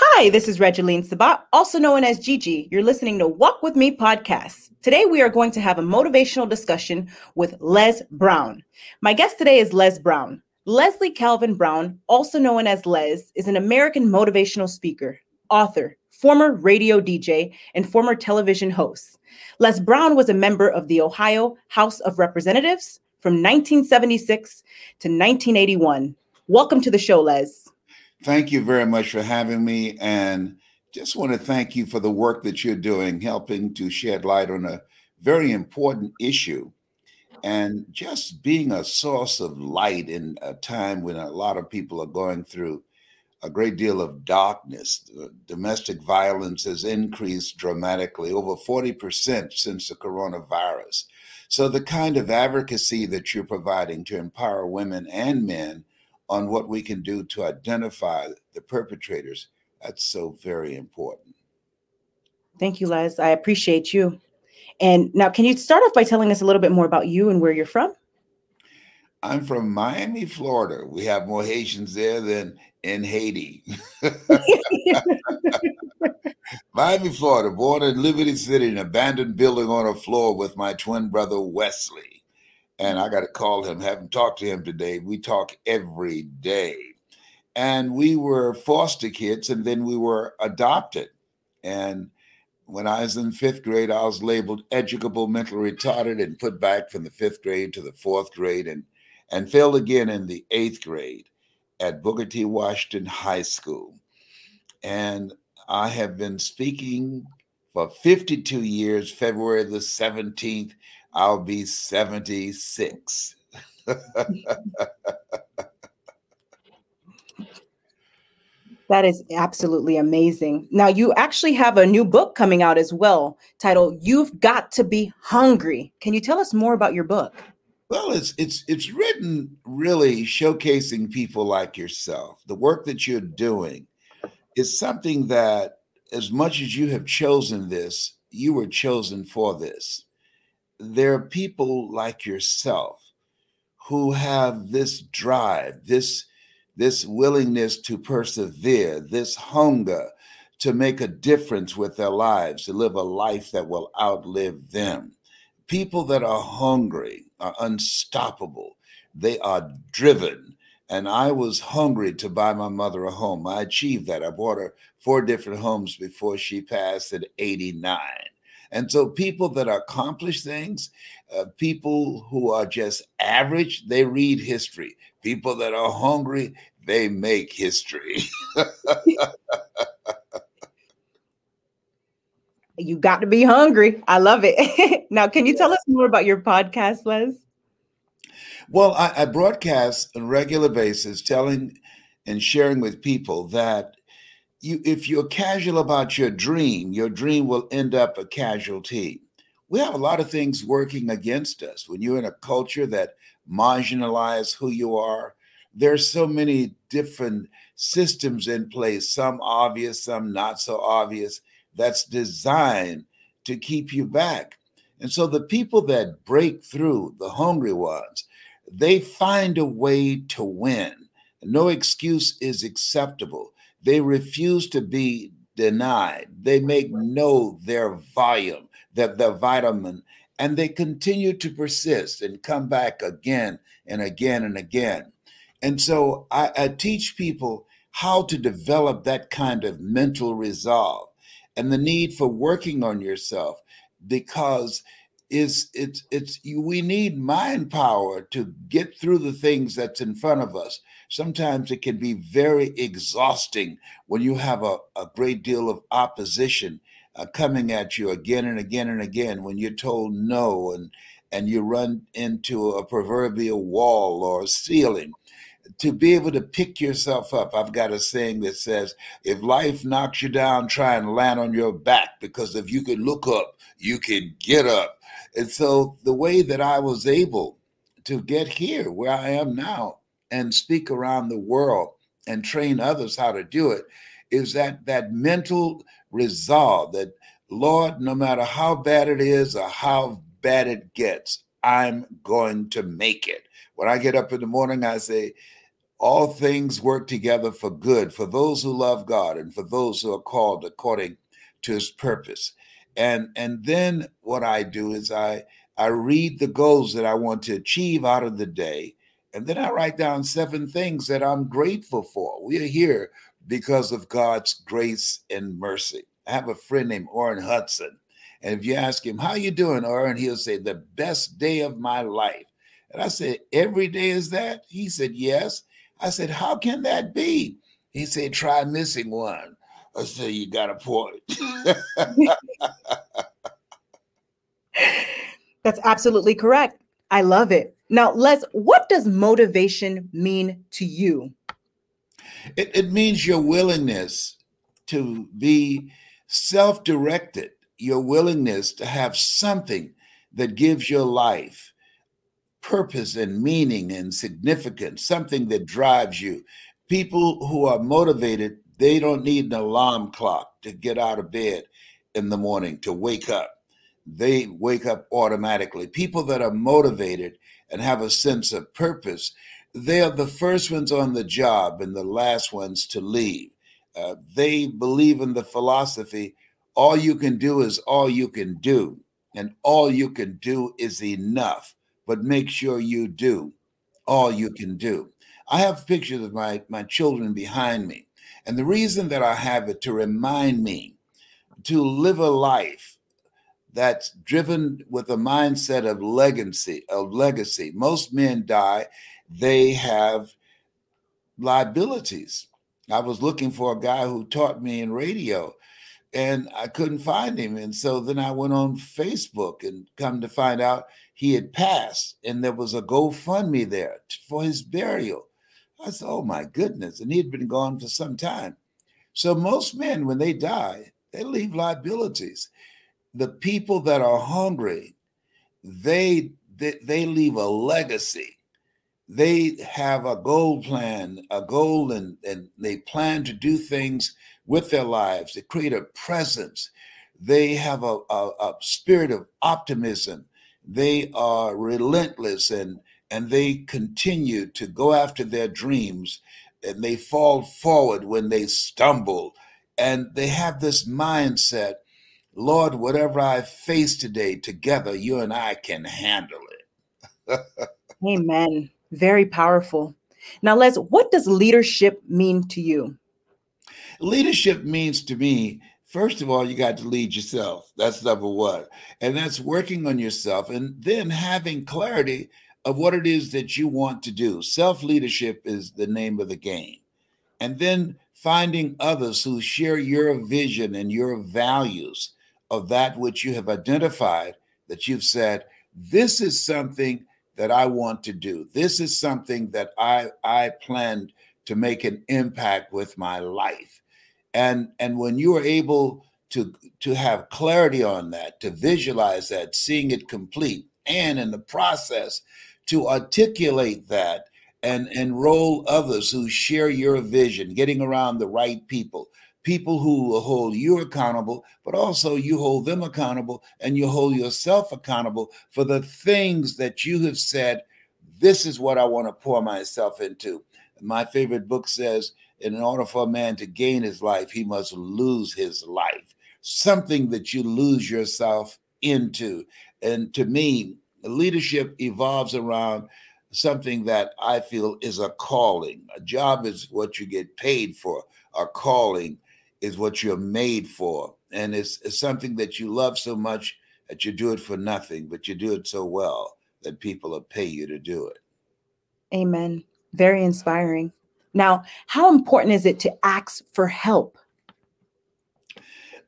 Hi, this is Regilene Sabat, also known as Gigi. You're listening to Walk With Me podcast. Today, we are going to have a motivational discussion with Les Brown. My guest today is Les Brown. Leslie Calvin Brown, also known as Les, is an American motivational speaker, author, former radio DJ, and former television host. Les Brown was a member of the Ohio House of Representatives from 1976 to 1981. Welcome to the show, Les. Thank you very much for having me, and just want to thank you for the work that you're doing, helping to shed light on a very important issue, and just being a source of light in a time when a lot of people are going through a great deal of darkness. Domestic violence has increased dramatically, over 40% since the coronavirus. So the kind of advocacy that you're providing to empower women and men on what we can do to identify the perpetrators, that's so very important. Thank you, Les. I appreciate you. And now, can you start off by telling us a little bit more about you and where you're from? I'm from Miami, Florida. We have more Haitians there than in Haiti. Miami, Florida, born in Liberty City, an abandoned building on a floor with my twin brother, Wesley. And I got to call him, haven't talked to him today. We talk every day. And we were foster kids, and then we were adopted. And when I was in fifth grade, I was labeled educable, mentally retarded, and put back from the fifth grade to the fourth grade, and failed again in the eighth grade at Booker T. Washington High School. And I have been speaking for 52 years, February the 17th. I'll be 76. That is absolutely amazing. Now, you actually have a new book coming out as well, titled You've Got to Be Hungry. Can you tell us more about your book? Well, it's written really showcasing people like yourself. The work that you're doing is something that, as much as you have chosen this, you were chosen for this. There are people like yourself who have this drive, this willingness to persevere, this hunger to make a difference with their lives, to live a life that will outlive them. People that are hungry are unstoppable. They are driven. And I was hungry to buy my mother a home. I achieved that. I bought her 4 different homes before she passed at 89. And so people that accomplish things, people who are just average, they read history. People that are hungry, they make history. You got to be hungry. I love it. Now, can you tell us more about your podcast, Les? Well, I broadcast on a regular basis, telling and sharing with people that if you're casual about your dream will end up a casualty. We have a lot of things working against us. When you're in a culture that marginalizes who you are, there's so many different systems in place, some obvious, some not so obvious, that's designed to keep you back. And so the people that break through, the hungry ones, they find a way to win. No excuse is acceptable. They refuse to be denied. They make no their volume, their vitamin, and they continue to persist and come back again and again and again. And so I teach people how to develop that kind of mental resolve and the need for working on yourself, because we need mind power to get through the things that's in front of us. Sometimes it can be very exhausting when you have a great deal of opposition coming at you again and again and again, when you're told no and you run into a proverbial wall or ceiling. To be able to pick yourself up, I've got a saying that says, if life knocks you down, try and land on your back, because if you can look up, you can get up. And so the way that I was able to get here where I am now and speak around the world and train others how to do it is that mental resolve that, Lord, no matter how bad it is or how bad it gets, I'm going to make it. When I get up in the morning, I say, All things work together for good for those who love God and for those who are called according to his purpose. And then what I do is I read the goals that I want to achieve out of the day. And then I write down 7 things that I'm grateful for. We are here because of God's grace and mercy. I have a friend named Orrin Hudson. And if you ask him, how you doing, Orrin? He'll say, the best day of my life. And I said, every day is that? He said, yes. I said, how can that be? He said, try missing one. I said, you got a point. That's absolutely correct. I love it. Now, Les, what does motivation mean to you? It means your willingness to be self-directed, your willingness to have something that gives your life purpose and meaning and significance, something that drives you. People who are motivated, they don't need an alarm clock to get out of bed in the morning, to wake up. They wake up automatically. People that are motivated and have a sense of purpose, they are the first ones on the job and the last ones to leave. They believe in the philosophy, all you can do is all you can do, and all you can do is enough. But make sure you do all you can do. I have pictures of my children behind me. And the reason that I have it to remind me to live a life that's driven with a mindset of legacy. Most men die, they have liabilities. I was looking for a guy who taught me in radio and I couldn't find him. And so then I went on Facebook and come to find out he had passed and there was a GoFundMe there for his burial. I said, oh my goodness. And he'd been gone for some time. So most men, when they die, they leave liabilities. The people that are hungry, they leave a legacy. They have a goal plan, a goal, and they plan to do things with their lives, to create a presence. They have a spirit of optimism. They are relentless and they continue to go after their dreams and they fall forward when they stumble. And they have this mindset, Lord, whatever I face today, together, you and I can handle it. Amen. Very powerful. Now, Les, what does leadership mean to you? Leadership means to me, first of all, you got to lead yourself. That's number one. And that's working on yourself and then having clarity of what it is that you want to do. Self-leadership is the name of the game. And then finding others who share your vision and your values of that which you have identified, that you've said, this is something that I want to do. This is something that I planned to make an impact with my life. And when you are able to have clarity on that, to visualize that, seeing it complete, and in the process to articulate that and enroll others who share your vision, getting around the right people, people who will hold you accountable, but also you hold them accountable and you hold yourself accountable for the things that you have said, this is what I want to pour myself into. My favorite book says, in order for a man to gain his life, he must lose his life, something that you lose yourself into. And to me, leadership evolves around something that I feel is a calling. A job is what you get paid for. A calling is what you're made for. And it's something that you love so much that you do it for nothing, but you do it so well that people will pay you to do it. Amen. Very inspiring. Now, how important is it to ask for help?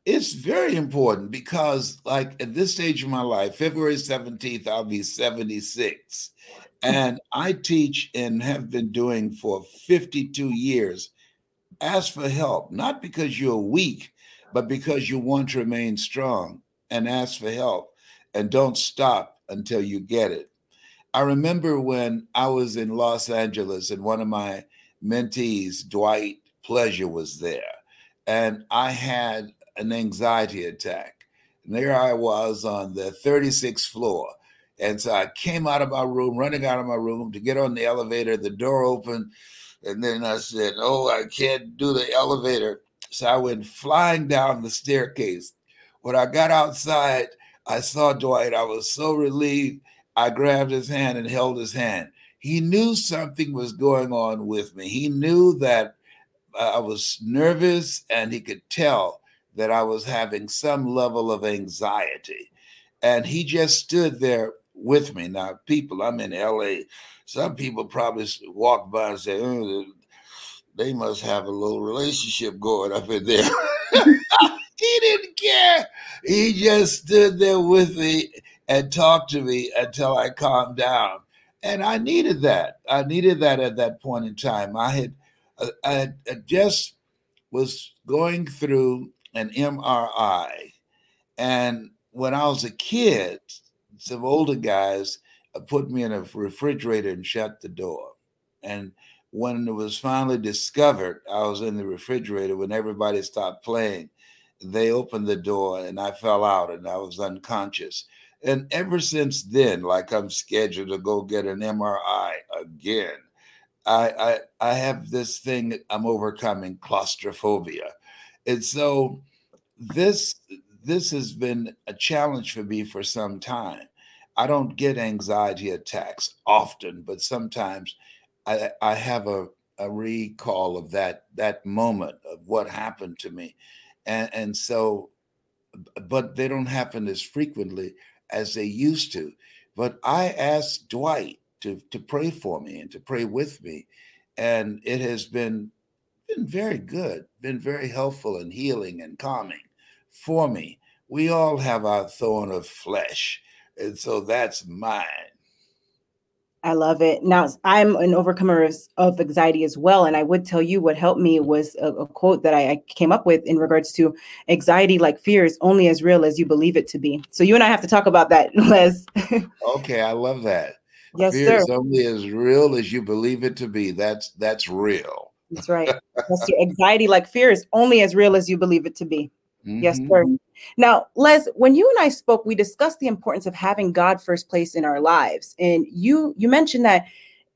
It's very important because, like, at this stage of my life, February 17th, I'll be 76. And I teach and have been doing for 52 years. Ask for help, not because you're weak, but because you want to remain strong, and ask for help and don't stop until you get it. I remember when I was in Los Angeles and one of my mentees, Dwight Pleasure, was there, and I had an anxiety attack. And there I was on the 36th floor. And so I came out of my room, running out of my room to get on the elevator, the door opened, And then I said, oh, I can't do the elevator. So I went flying down the staircase. When I got outside, I saw Dwight. I was so relieved. I grabbed his hand and held his hand. He knew something was going on with me. He knew that I was nervous, and he could tell that I was having some level of anxiety. And he just stood there with me. Now, people, I'm in LA. Some people probably walk by and say, oh, they must have a little relationship going up in there. He didn't care. He just stood there with me and talked to me until I calmed down. And I needed that. I needed that at that point in time. I just was going through an MRI. And when I was a kid, some older guys put me in a refrigerator and shut the door. And when it was finally discovered I was in the refrigerator, when everybody stopped playing, they opened the door and I fell out and I was unconscious. And ever since then, like I'm scheduled to go get an MRI again, I have this thing, I'm overcoming claustrophobia. And so this has been a challenge for me for some time. I don't get anxiety attacks often, but sometimes I have a recall of that moment of what happened to me. And so, but they don't happen as frequently as they used to. But I asked Dwight to pray for me and to pray with me. And it has been very good, been very helpful and healing and calming for me. We all have our thorn of flesh. And so that's mine. I love it. Now, I'm an overcomer of anxiety as well. And I would tell you what helped me was a quote that I came up with in regards to anxiety, like fear, is only as real as you believe it to be. So you and I have to talk about that, Les. Okay, I love that. Yes, fear sir. Is only as real as you believe it to be. That's real. That's right. That's your anxiety, like fear, is only as real as you believe it to be. Mm-hmm. Yes, sir. Now, Les, when you and I spoke, we discussed the importance of having God first place in our lives. And you mentioned that,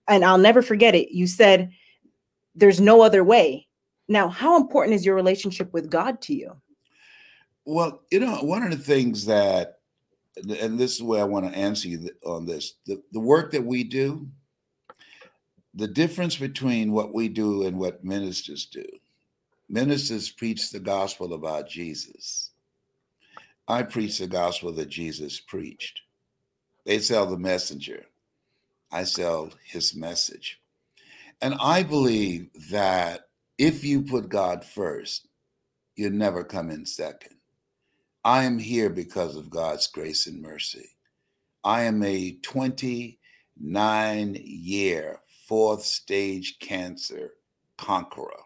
and I'll never forget it. You said, there's no other way. Now, how important is your relationship with God to you? Well, one of the things that, and this is where I want to answer you on this, the work that we do, the difference between what we do and what ministers do. Ministers preach the gospel about Jesus. I preach the gospel that Jesus preached. They sell the messenger. I sell his message. And I believe that if you put God first, you'll never come in second. I am here because of God's grace and mercy. I am a 29-year fourth stage cancer conqueror.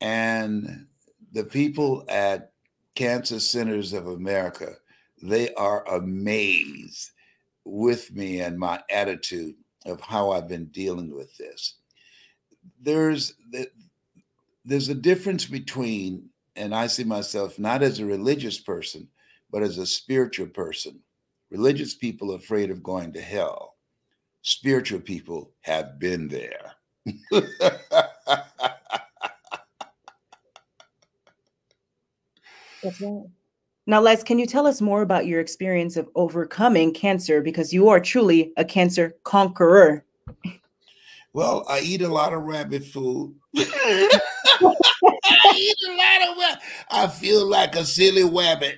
And the people at Cancer Centers of America, they are amazed with me and my attitude of how I've been dealing with this. There's a difference between, and I see myself not as a religious person, but as a spiritual person. Religious people are afraid of going to hell. Spiritual people have been there. That's right. Now, Les, can you tell us more about your experience of overcoming cancer? Because you are truly a cancer conqueror. Well, I eat a lot of rabbit food. I feel like a silly wabbit.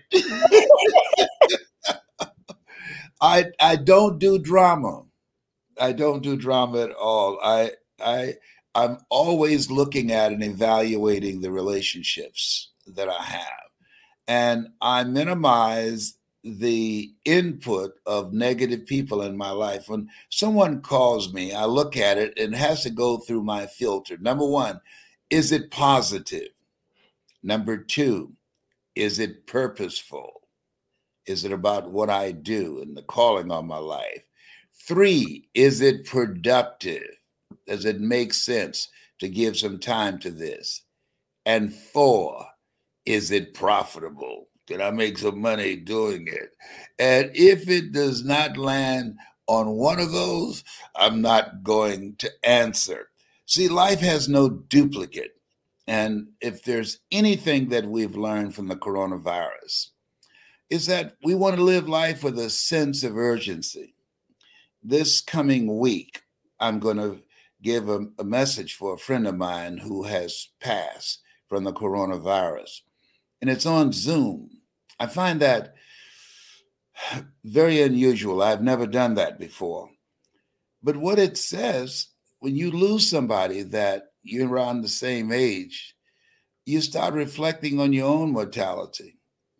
I don't do drama. I don't do drama at all. I'm always looking at and evaluating the relationships that I have. And I minimize the input of negative people in my life. When someone calls me, I look at it and it has to go through my filter. Number one, is it positive? Number two, is it purposeful? Is it about what I do and the calling on my life? Three, is it productive? Does it make sense to give some time to this? And four, is it profitable? Can I make some money doing it? And if it does not land on one of those, I'm not going to answer. See, life has no duplicate. And if there's anything that we've learned from the coronavirus, is that we want to live life with a sense of urgency. This coming week, I'm going to give a message for a friend of mine who has passed from the coronavirus, and it's on Zoom. I find that very unusual. I've never done that before. But what it says, when you lose somebody that you're around the same age, you start reflecting on your own mortality.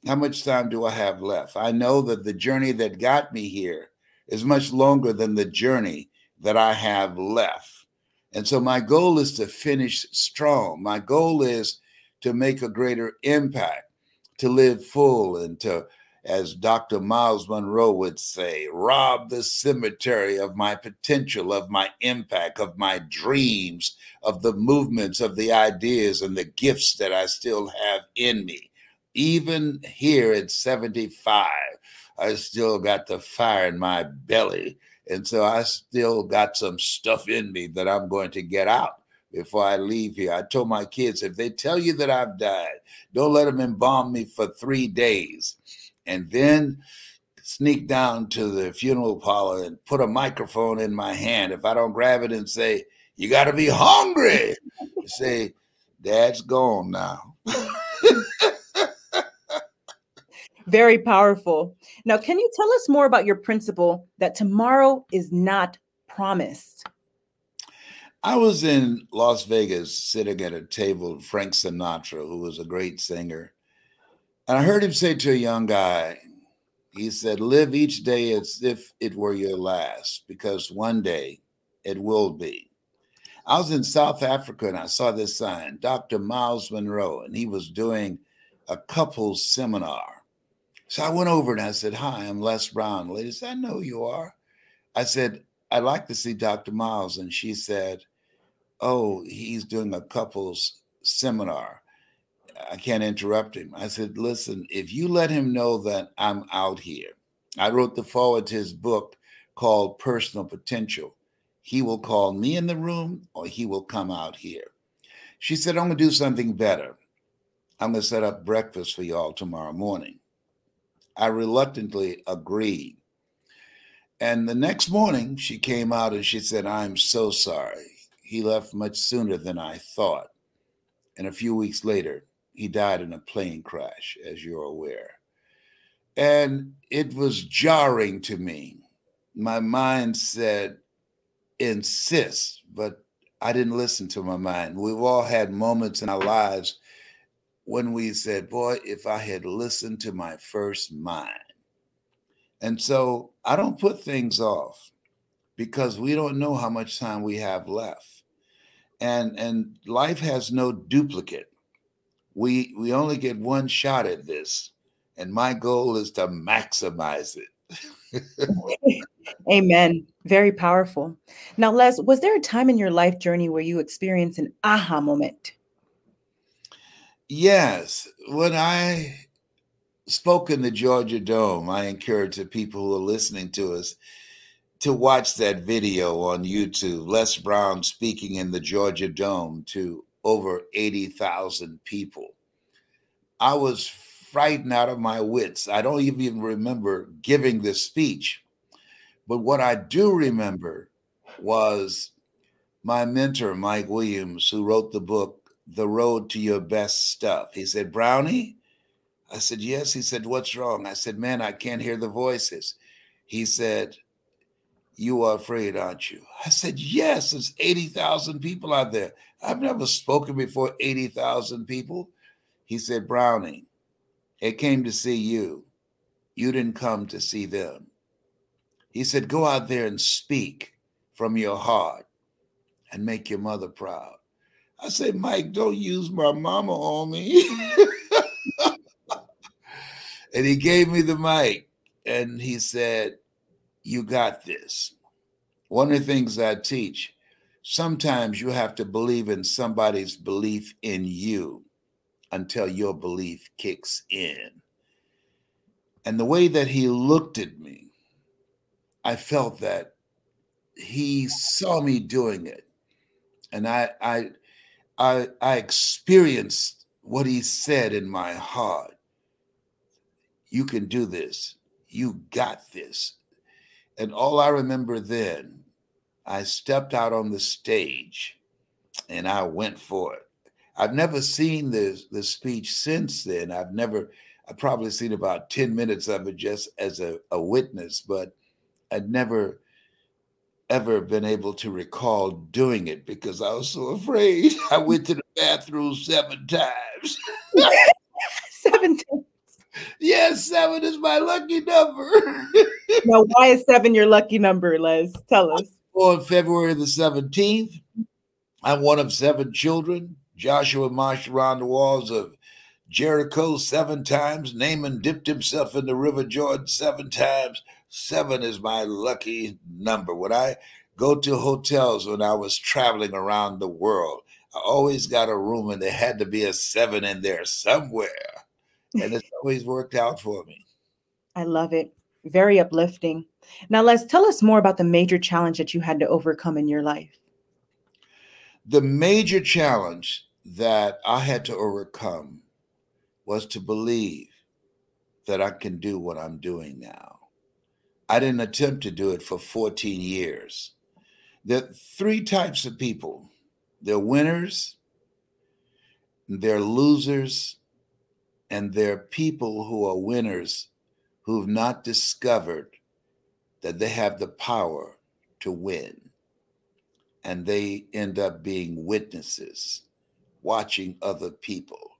How much time do I have left? I know that the journey that got me here is much longer than the journey that I have left. And so my goal is to finish strong. My goal is to make a greater impact, to live full, and to, as Dr. Miles Monroe would say, rob the cemetery of my potential, of my impact, of my dreams, of the movements, of the ideas, and the gifts that I still have in me. Even here at 75, I still got the fire in my belly. And so I still got some stuff in me that I'm going to get out before I leave here. I told my kids, if they tell you that I've died, don't let them embalm me for 3 days. And then sneak down to the funeral parlor and put a microphone in my hand. If I don't grab it and say, you got to be hungry, say, Dad's gone now. Very powerful. Now, can you tell us more about your principle that tomorrow is not promised? I was in Las Vegas sitting at a table with Frank Sinatra, who was a great singer. And I heard him say to a young guy, he said, live each day as if it were your last, because one day it will be. I was in South Africa and I saw this sign, Dr. Miles Monroe, and he was doing a couples seminar. So I went over and I said, hi, I'm Les Brown. The lady said, I know you are. I said, I'd like to see Dr. Miles. And she said, oh, he's doing a couples seminar. I can't interrupt him. I said, listen, if you let him know that I'm out here, I wrote the foreword to his book called Personal Potential. He will call me in the room or he will come out here. She said, I'm going to do something better. I'm going to set up breakfast for y'all tomorrow morning. I reluctantly agreed. And the next morning she came out and she said, I'm so sorry. He left much sooner than I thought. And a few weeks later, he died in a plane crash, as you're aware. And it was jarring to me. My mind said, insist, but I didn't listen to my mind. We've all had moments in our lives when we said, boy, if I had listened to my first mind. And so I don't put things off because we don't know how much time we have left. And life has no duplicate. We only get one shot at this. And my goal is to maximize it. Amen. Very powerful. Now, Les, was there a time in your life journey where you experienced an aha moment? Yes. When I spoke in the Georgia Dome, I encourage the people who are listening to us to watch that video on YouTube, Les Brown speaking in the Georgia Dome to over 80,000 people. I was frightened out of my wits. I don't even remember giving this speech. But what I do remember was my mentor, Mike Williams, who wrote the book, The Road to Your Best Stuff. He said, Brownie? I said, yes. He said, what's wrong? I said, man, I can't hear the voices. He said, you are afraid, aren't you? I said, yes, there's 80,000 people out there. I've never spoken before 80,000 people. He said, Brownie, they came to see you. You didn't come to see them. He said, go out there and speak from your heart and make your mother proud. I said, Mike, don't use my mama on me. And he gave me the mic and he said, you got this. One of the things I teach, sometimes you have to believe in somebody's belief in you until your belief kicks in. And the way that he looked at me, I felt that he saw me doing it. And I experienced what he said in my heart. You can do this. You got this. And all I remember then, I stepped out on the stage and I went for it. I've never seen the speech since then. I've probably seen about 10 minutes of it just as a witness, but I'd never ever been able to recall doing it because I was so afraid. I went to the bathroom 7 times. 7 times. Yes, 7 is my lucky number. Now, why is 7 your lucky number, Les? Tell us. On February the 17th, I'm one of 7 children. Joshua marched around the walls of Jericho 7 times. Naaman dipped himself in the River Jordan 7 times. 7 is my lucky number. When I go to hotels when I was traveling around the world, I always got a room and there had to be a 7 in there somewhere. And it's always worked out for me. I love it. Very uplifting. Now, Les, tell us more about the major challenge that you had to overcome in your life. The major challenge that I had to overcome was to believe that I can do what I'm doing now. I didn't attempt to do it for 14 years. There are 3 types of people. They're winners, they're losers, and they're people who are winners who've not discovered that they have the power to win. And they end up being witnesses, watching other people.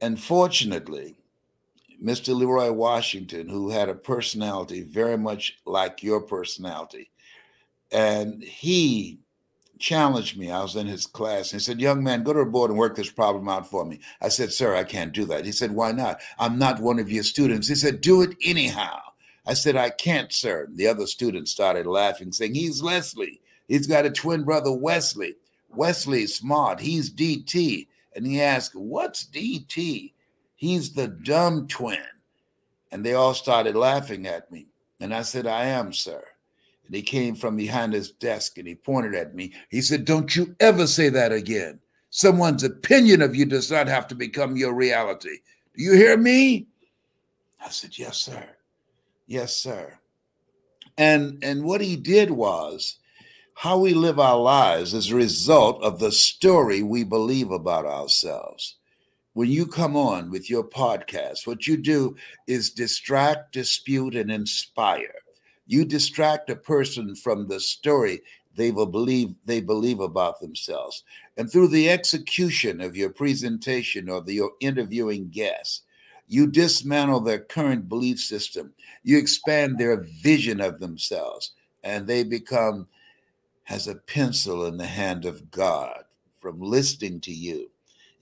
And fortunately, Mr. Leroy Washington, who had a personality very much like your personality, and he challenged me. I was in his class. And he said, young man, go to the board and work this problem out for me. I said, sir, I can't do that. He said, why not? I'm not one of your students. He said, do it anyhow. I said, I can't, sir. The other students started laughing, saying, he's Leslie. He's got a twin brother, Wesley. Wesley's smart. He's DT. And he asked, what's DT? He's the dumb twin. And they all started laughing at me. And I said, I am, sir. And he came from behind his desk and he pointed at me. He said, don't you ever say that again. Someone's opinion of you does not have to become your reality. Do you hear me? I said, yes, sir. Yes, sir. And what he did was, how we live our lives is a result of the story we believe about ourselves. When you come on with your podcast, what you do is distract, dispute, and inspire. You distract a person from the story they believe about themselves. And through the execution of your presentation or your interviewing guest, you dismantle their current belief system. You expand their vision of themselves, and they become as a pencil in the hand of God from listening to you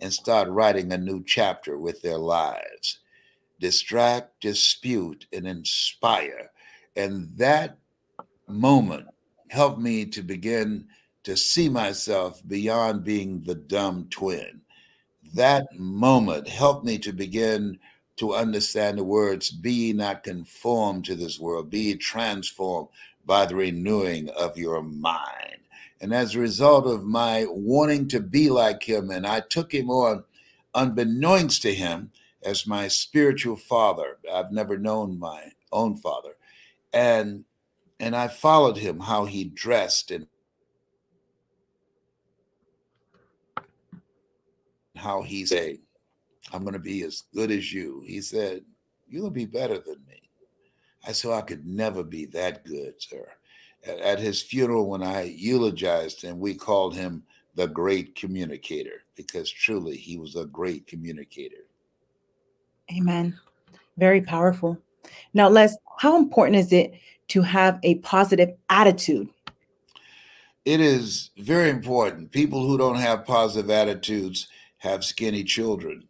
and start writing a new chapter with their lives. Distract, dispute, and inspire. And that moment helped me to begin to see myself beyond being the dumb twin. That moment helped me to begin to understand the words, be ye not conformed to this world, be ye transformed by the renewing of your mind. And as a result of my wanting to be like him, and I took him on unbeknownst to him as my spiritual father. I've never known my own father. And I followed him, how he dressed and how he said, I'm going to be as good as you. He said, you'll be better than me. I said, I could never be that good, sir. At his funeral, when I eulogized him, we called him the great communicator because truly he was a great communicator. Amen. Very powerful. Now, Les, how important is it to have a positive attitude? It is very important. People who don't have positive attitudes have skinny children.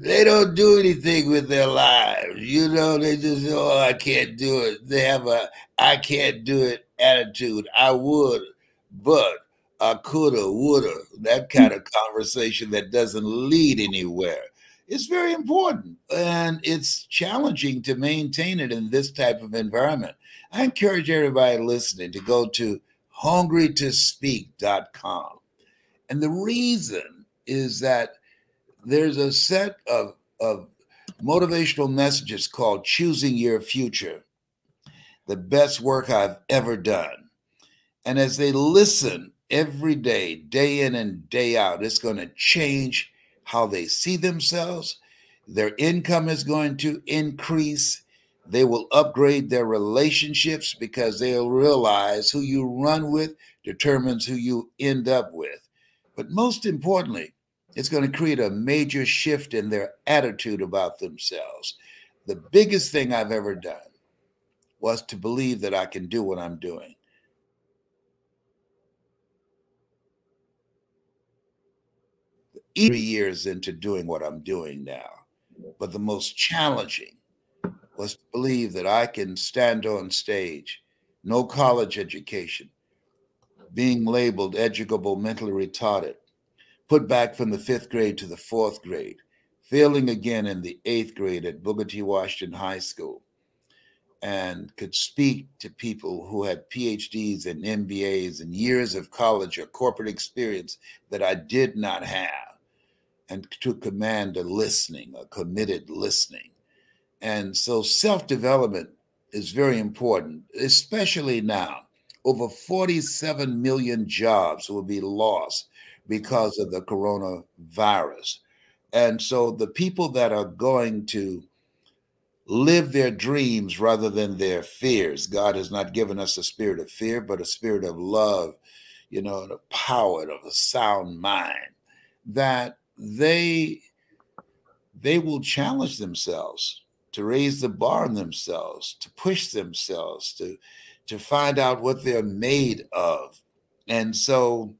They don't do anything with their lives. You know, they just, oh, I can't do it. They have a, I can't do it attitude. I would, but I coulda, woulda. That kind of conversation that doesn't lead anywhere. is very important, and it's challenging to maintain it in this type of environment. I encourage everybody listening to go to hungrytospeak.com. And the reason is that there's a set of motivational messages called Choosing Your Future, the best work I've ever done. And as they listen every day, day in and day out, it's going to change how they see themselves. Their income is going to increase. They will upgrade their relationships because they'll realize who you run with determines who you end up with. But most importantly, it's going to create a major shift in their attitude about themselves. The biggest thing I've ever done was to believe that I can do what I'm doing. Every years into doing what I'm doing now, but the most challenging was to believe that I can stand on stage, no college education, being labeled educable, mentally retarded, put back from the 5th grade to the 4th grade, failing again in the 8th grade at Booker T. Washington High School, and could speak to people who had PhDs and MBAs and years of college or corporate experience that I did not have, and to command a committed listening. And so self-development is very important, especially now. Over 47 million jobs will be lost because of the coronavirus. And so the people that are going to live their dreams rather than their fears. God has not given us a spirit of fear, but a spirit of love, and a power and of a sound mind, that they will challenge themselves to raise the bar on themselves, to push themselves, to find out what they're made of. And so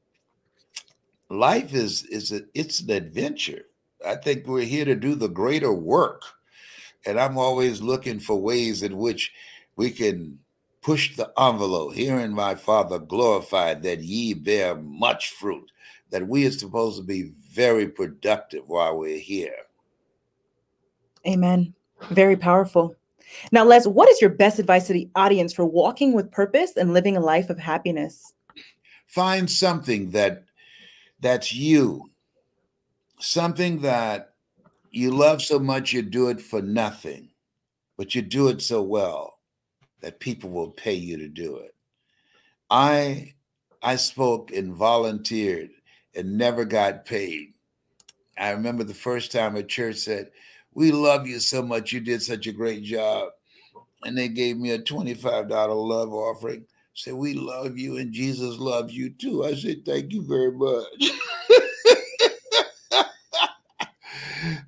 life it's an adventure. I think we're here to do the greater work. And I'm always looking for ways in which we can push the envelope. Hearing my Father glorified that ye bear much fruit, that we are supposed to be very productive while we're here. Amen. Very powerful. Now, Les, what is your best advice to the audience for walking with purpose and living a life of happiness? Find something that's you, something that you love so much you do it for nothing, but you do it so well that people will pay you to do it. I spoke and volunteered and never got paid. I remember the first time a church said, "We love you so much. You did such a great job." And they gave me a $25 love offering. Said, "We love you and Jesus loves you too." I said, "Thank you very much."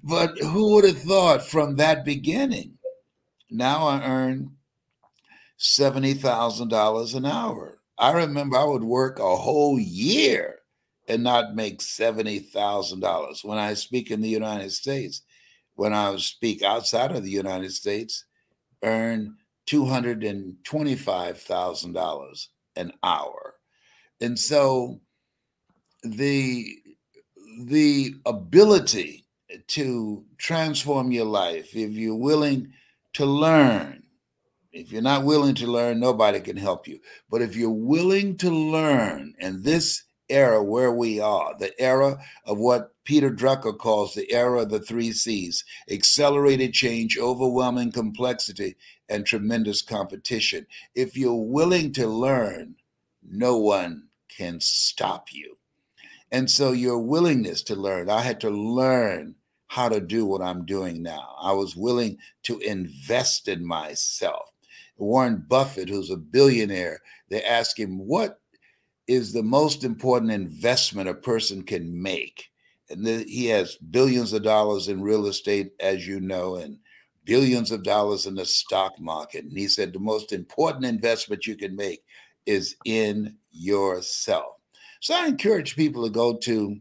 But who would have thought from that beginning? Now I earn $70,000 an hour. I remember I would work a whole year and not make $70,000. When I speak in the United States, when I speak outside of the United States, earn $225,000 an hour. And so the ability to transform your life, if you're willing to learn. If you're not willing to learn, nobody can help you. But if you're willing to learn in this era where we are, the era of what Peter Drucker calls the era of the 3 C's, accelerated change, overwhelming complexity, and tremendous competition. If you're willing to learn, no one can stop you. And so your willingness to learn, I had to learn how to do what I'm doing now. I was willing to invest in myself. Warren Buffett, who's a billionaire, they ask him, what is the most important investment a person can make? And he has billions of dollars in real estate, as you know, and billions of dollars in the stock market. And he said, the most important investment you can make is in yourself. So I encourage people to go to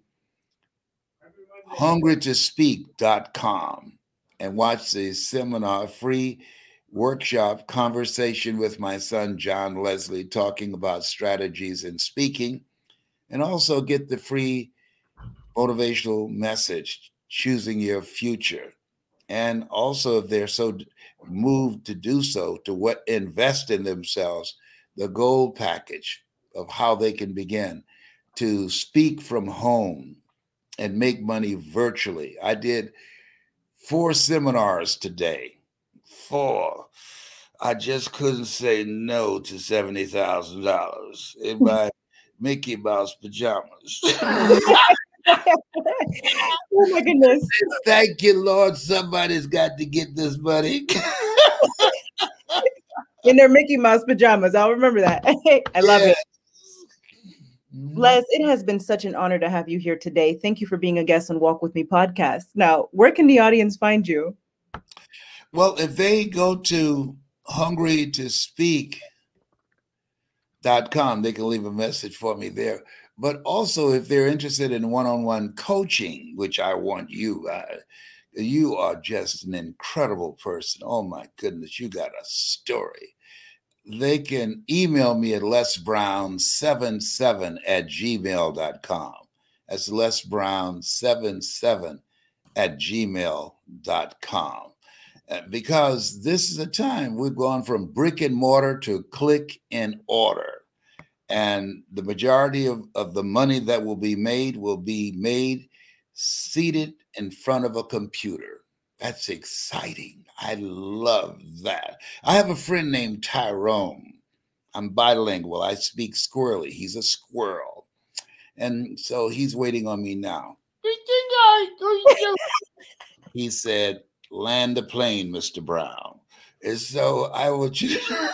hungrytospeak.com and watch the seminar, free workshop, conversation with my son, John Leslie, talking about strategies in speaking, and also get the free motivational message choosing your future. And also, if they're so moved to do so, to what invest in themselves, the goal package of how they can begin to speak from home and make money virtually. I did 4 seminars today, 4. I just couldn't say no to $70,000 in my Mickey Mouse pajamas. Oh my goodness. Thank you, Lord. Somebody's got to get this money. In their Mickey Mouse pajamas. I'll remember that. I love it. Les, it has been such an honor to have you here today. Thank you for being a guest on Walk With Me podcast. Now, where can the audience find you? Well, if they go to hungrytospeak.com, they can leave a message for me there. But also, if they're interested in one-on-one coaching, which I want you, you are just an incredible person. Oh, my goodness, you got a story. They can email me at lesbrown77@gmail.com. That's lesbrown77@gmail.com. Because this is a time we've gone from brick and mortar to click and order. And the majority of the money that will be made seated in front of a computer. That's exciting. I love that. I have a friend named Tyrone. I'm bilingual. I speak squirrely. He's a squirrel. And so he's waiting on me now. He said, "Land the plane, Mr. Brown." And so I want you to...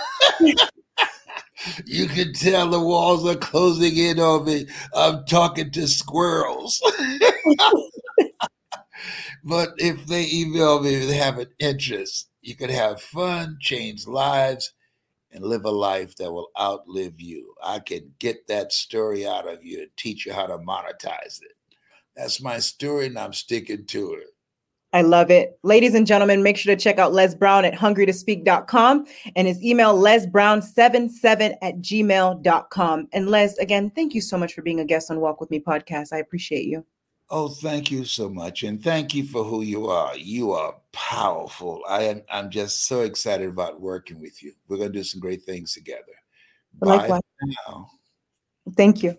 You can tell the walls are closing in on me. I'm talking to squirrels. But if they email me, if they have an interest, you can have fun, change lives, and live a life that will outlive you. I can get that story out of you and teach you how to monetize it. That's my story, and I'm sticking to it. I love it. Ladies and gentlemen, make sure to check out Les Brown at hungrytospeak.com and his email, lesbrown77@gmail.com. And Les, again, thank you so much for being a guest on Walk With Me podcast. I appreciate you. Oh, thank you so much. And thank you for who you are. You are powerful. I'm just so excited about working with you. We're going to do some great things together. Likewise. Bye now. Thank you.